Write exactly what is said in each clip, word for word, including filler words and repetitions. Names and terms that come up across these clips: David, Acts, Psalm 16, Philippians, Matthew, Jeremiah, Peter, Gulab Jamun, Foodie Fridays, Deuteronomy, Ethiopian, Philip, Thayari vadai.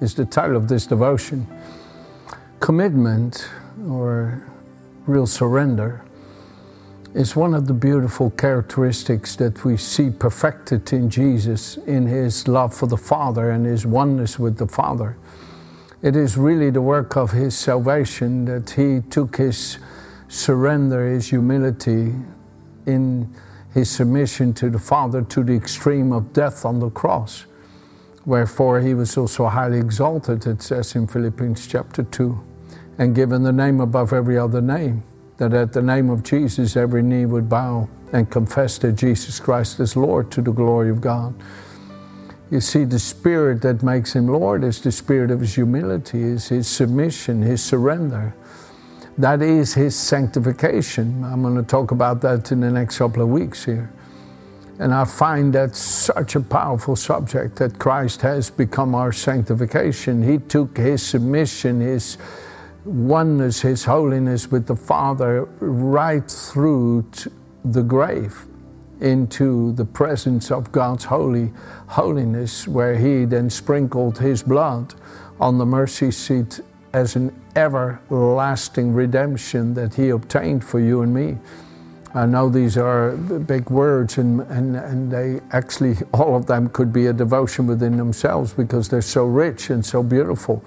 is the title of this devotion. Commitment, or real surrender, is one of the beautiful characteristics that we see perfected in Jesus, in his love for the Father and his oneness with the Father. It is really the work of his salvation that he took his surrender, his humility, in his submission to the Father to the extreme of death on the cross. Wherefore he was also highly exalted, it says in Philippians chapter two, and given the name above every other name, that at the name of Jesus every knee would bow and confess that Jesus Christ is Lord, to the glory of God. You see, the spirit that makes him Lord is the spirit of his humility, is his submission, his surrender. That is his sanctification. I'm going to talk about that in the next couple of weeks here. And I find that such a powerful subject, that Christ has become our sanctification. He took his submission, his oneness, his holiness with the Father right through the grave into the presence of God's holy holiness, where he then sprinkled his blood on the mercy seat as an everlasting redemption that he obtained for you and me. I know these are big words, and, and, and they actually, all of them could be a devotion within themselves because they're so rich and so beautiful.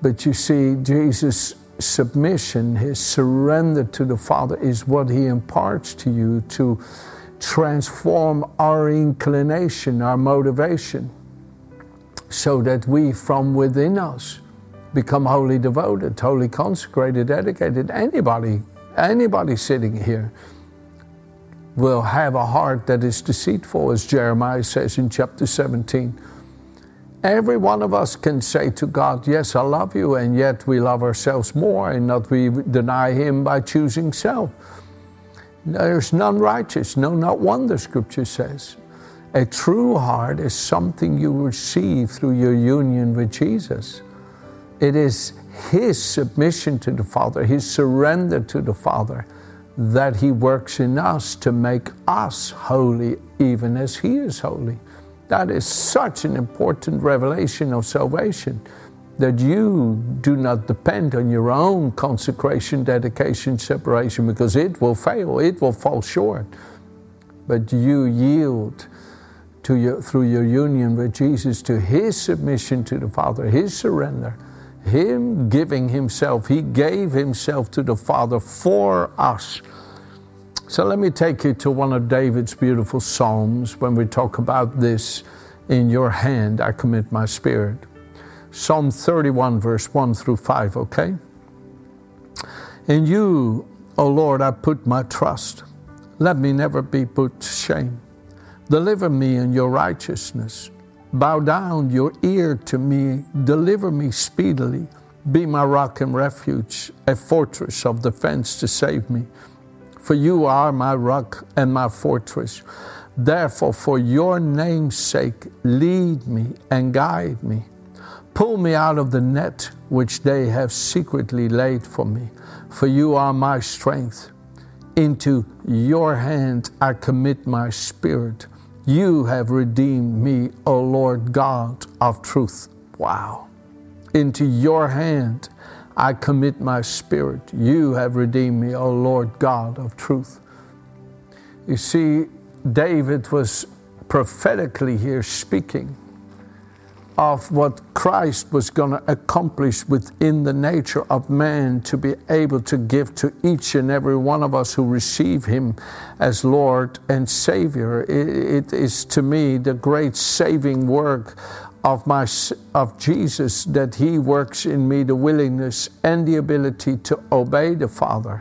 But you see, Jesus' submission, his surrender to the Father, is what he imparts to you to transform our inclination, our motivation, so that we from within us become wholly devoted, wholly consecrated, dedicated. Anybody, anybody sitting here will have a heart that is deceitful, as Jeremiah says in chapter seventeen. Every one of us can say to God, yes, I love you, and yet we love ourselves more, and not we deny him by choosing self. There's none righteous, no, not one, the scripture says. A true heart is something you receive through your union with Jesus. It is his submission to the Father, his surrender to the Father, that he works in us to make us holy, even as he is holy. That is such an important revelation of salvation, that you do not depend on your own consecration, dedication, separation, because it will fail, it will fall short. But you yield to your, through your union with Jesus, to his submission to the Father, his surrender, him giving himself. He gave himself to the Father for us. So let me take you to one of David's beautiful psalms when we talk about this. In your hand I commit my spirit. Psalm thirty-one, verse one through five, okay? In you, O Lord, I put my trust. Let me never be put to shame. Deliver me in your righteousness. Bow down your ear to me. Deliver me speedily. Be my rock and refuge, a fortress of defense to save me. For you are my rock and my fortress. Therefore, for your name's sake, lead me and guide me. Pull me out of the net which they have secretly laid for me. For you are my strength. Into your hand I commit my spirit. You have redeemed me, O Lord God of truth. Wow. Into your hand I commit my spirit. You have redeemed me, O Lord God of truth. You see, David was prophetically here speaking of what Christ was going to accomplish within the nature of man, to be able to give to each and every one of us who receive him as Lord and Savior. It is, to me, the great saving work Of my of Jesus, that he works in me the willingness and the ability to obey the Father.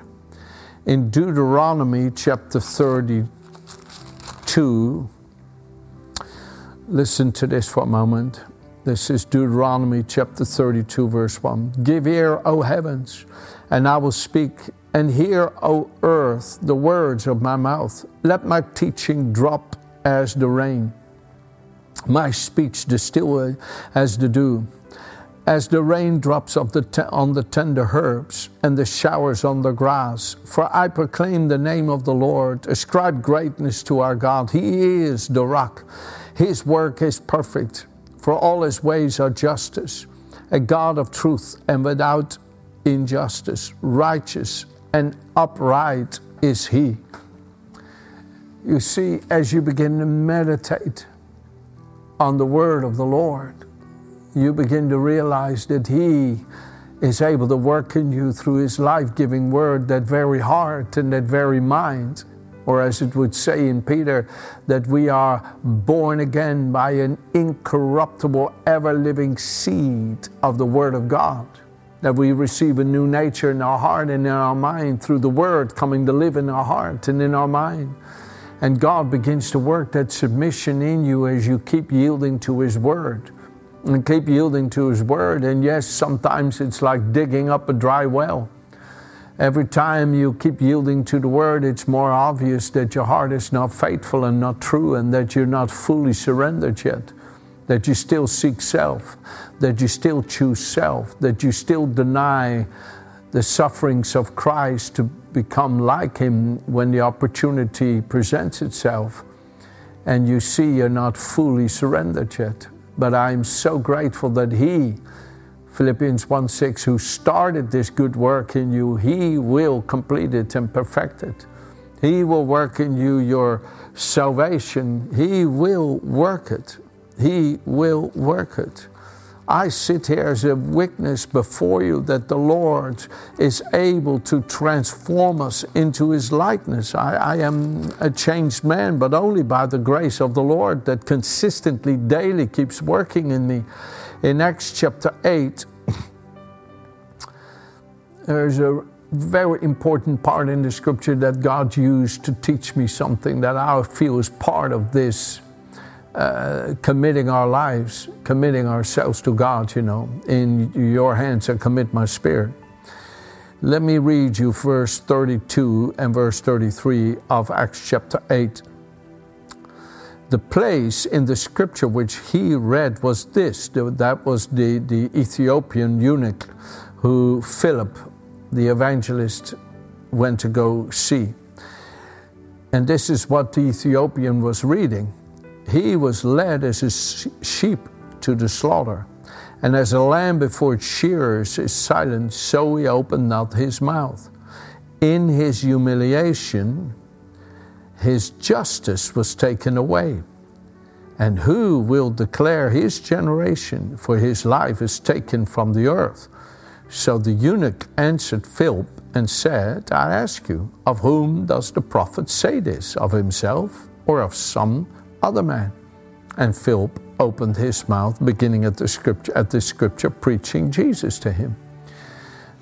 In Deuteronomy chapter thirty-two, listen to this for a moment. This is Deuteronomy chapter thirty-two, verse one. Give ear, O heavens, and I will speak, and hear, O earth, the words of my mouth. Let my teaching drop as the rain, my speech distill as the dew, as the rain drops of the t- on the tender herbs and the showers on the grass. For I proclaim the name of the Lord, ascribe greatness to our God. He is the rock. His work is perfect, for all his ways are justice, a God of truth and without injustice. Righteous and upright is he. You see, as you begin to meditate on the word of the Lord, you begin to realize that he is able to work in you through his life-giving word, that very heart and that very mind. Or as it would say in Peter, that we are born again by an incorruptible, ever-living seed of the word of God. That we receive a new nature in our heart and in our mind through the word coming to live in our heart and in our mind. And God begins to work that submission in you as you keep yielding to his word. And keep yielding to his word. And yes, sometimes it's like digging up a dry well. Every time you keep yielding to the word, it's more obvious that your heart is not faithful and not true, and that you're not fully surrendered yet, that you still seek self, that you still choose self, that you still deny the sufferings of Christ to become like him when the opportunity presents itself. And you see you're not fully surrendered yet. But I'm so grateful that he, Philippians one six, who started this good work in you, he will complete it and perfect it. He will work in you your salvation. He will work it. He will work it. I sit here as a witness before you that the Lord is able to transform us into his likeness. I, I am a changed man, but only by the grace of the Lord that consistently, daily keeps working in me. In Acts chapter eight, there's a very important part in the scripture that God used to teach me something that I feel is part of this. Uh, committing our lives, committing ourselves to God, you know. In your hands I commit my spirit. Let me read you verse thirty-two and verse thirty-three of Acts chapter eight. The place in the scripture which he read was this. That was the, the Ethiopian eunuch who Philip, the evangelist, went to go see. And this is what the Ethiopian was reading. He was led as a sheep to the slaughter, and as a lamb before its shearers is silent, so he opened not his mouth. In his humiliation, his justice was taken away. And who will declare his generation? For his life is taken from the earth. So the eunuch answered Philip and said, I ask you, of whom does the prophet say this? Of himself or of some other man? And Philip opened his mouth, beginning at the scripture, at the scripture, preaching Jesus to him.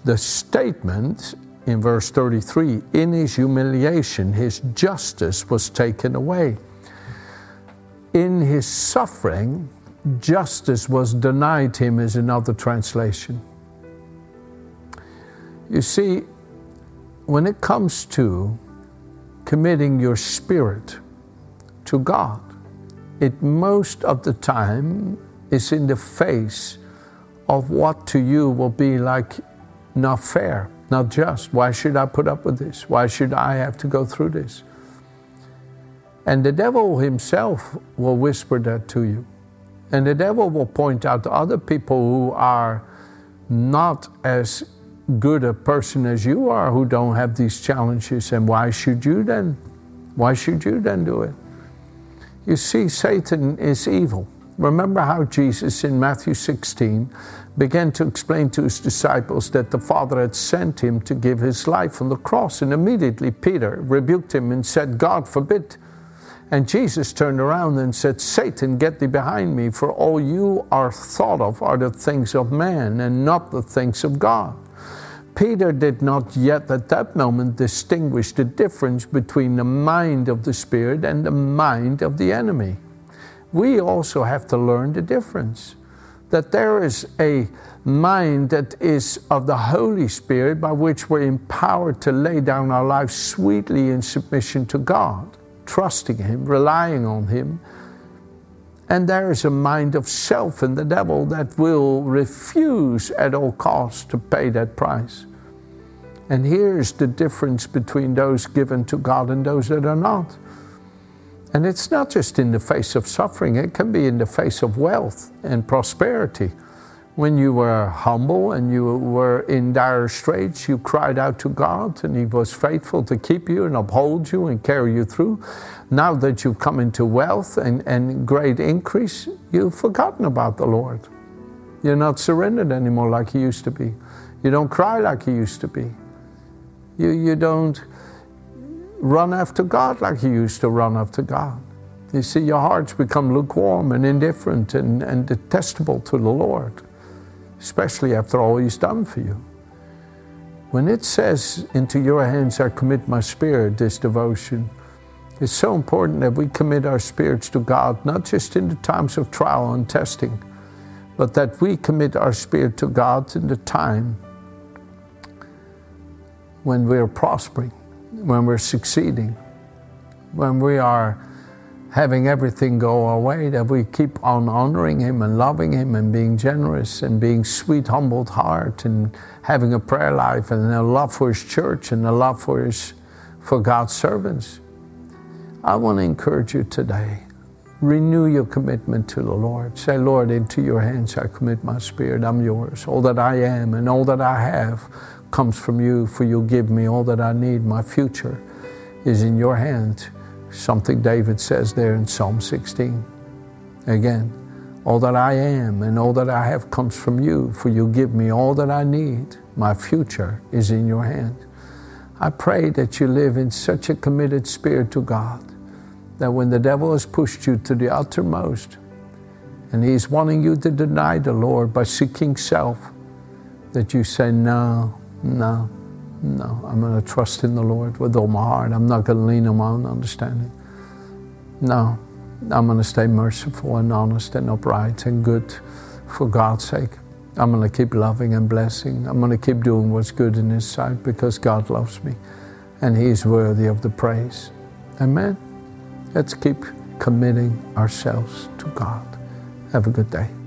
The statement in verse thirty-three, in his humiliation, his justice was taken away. In his suffering, justice was denied him, is another translation. You see, when it comes to committing your spirit to God, it most of the time is in the face of what to you will be like not fair, not just. Why should I put up with this? Why should I have to go through this? And the devil himself will whisper that to you. And the devil will point out to other people who are not as good a person as you are, who don't have these challenges. And why should you then? Why should you then do it? You see, Satan is evil. Remember how Jesus in Matthew sixteen began to explain to his disciples that the Father had sent him to give his life on the cross. And immediately Peter rebuked him and said, God forbid. And Jesus turned around and said, Satan, get thee behind me, for all you are thought of are the things of man and not the things of God. Peter did not yet at that moment distinguish the difference between the mind of the Spirit and the mind of the enemy. We also have to learn the difference. that there is a mind that is of the Holy Spirit by which we're empowered to lay down our lives sweetly in submission to God, trusting Him, relying on Him. And there is a mind of self and the devil that will refuse at all costs to pay that price. And here's the difference between those given to God and those that are not. And it's not just in the face of suffering, it can be in the face of wealth and prosperity. When you were humble and you were in dire straits, you cried out to God and He was faithful to keep you and uphold you and carry you through. Now that you've come into wealth and, and great increase, you've forgotten about the Lord. You're not surrendered anymore like you used to be. You don't cry like you used to be. You, you don't run after God like you used to run after God. You see, your hearts become lukewarm and indifferent and, and detestable to the Lord, especially after all He's done for you. When it says, into your hands I commit my spirit, this devotion, it's so important that we commit our spirits to God, not just in the times of trial and testing, but that we commit our spirit to God in the time when we're prospering, when we're succeeding, when we are having everything go our way, that we keep on honoring Him and loving Him and being generous and being sweet, humbled heart and having a prayer life and a love for His church and a love for His, for God's servants. I want to encourage you today. Renew your commitment to the Lord. Say, Lord, into your hands I commit my spirit. I'm yours. All that I am and all that I have comes from you, for you give me all that I need. My future is in your hand. Something David says there in Psalm sixteen. Again, all that I am and all that I have comes from you, for you give me all that I need. My future is in your hand. I pray that you live in such a committed spirit to God that when the devil has pushed you to the uttermost and he's wanting you to deny the Lord by seeking self, that you say, no, no. No, I'm going to trust in the Lord with all my heart. I'm not going to lean on my own understanding. No, I'm going to stay merciful and honest and upright and good for God's sake. I'm going to keep loving and blessing. I'm going to keep doing what's good in His sight because God loves me and He is worthy of the praise. Amen. Let's keep committing ourselves to God. Have a good day.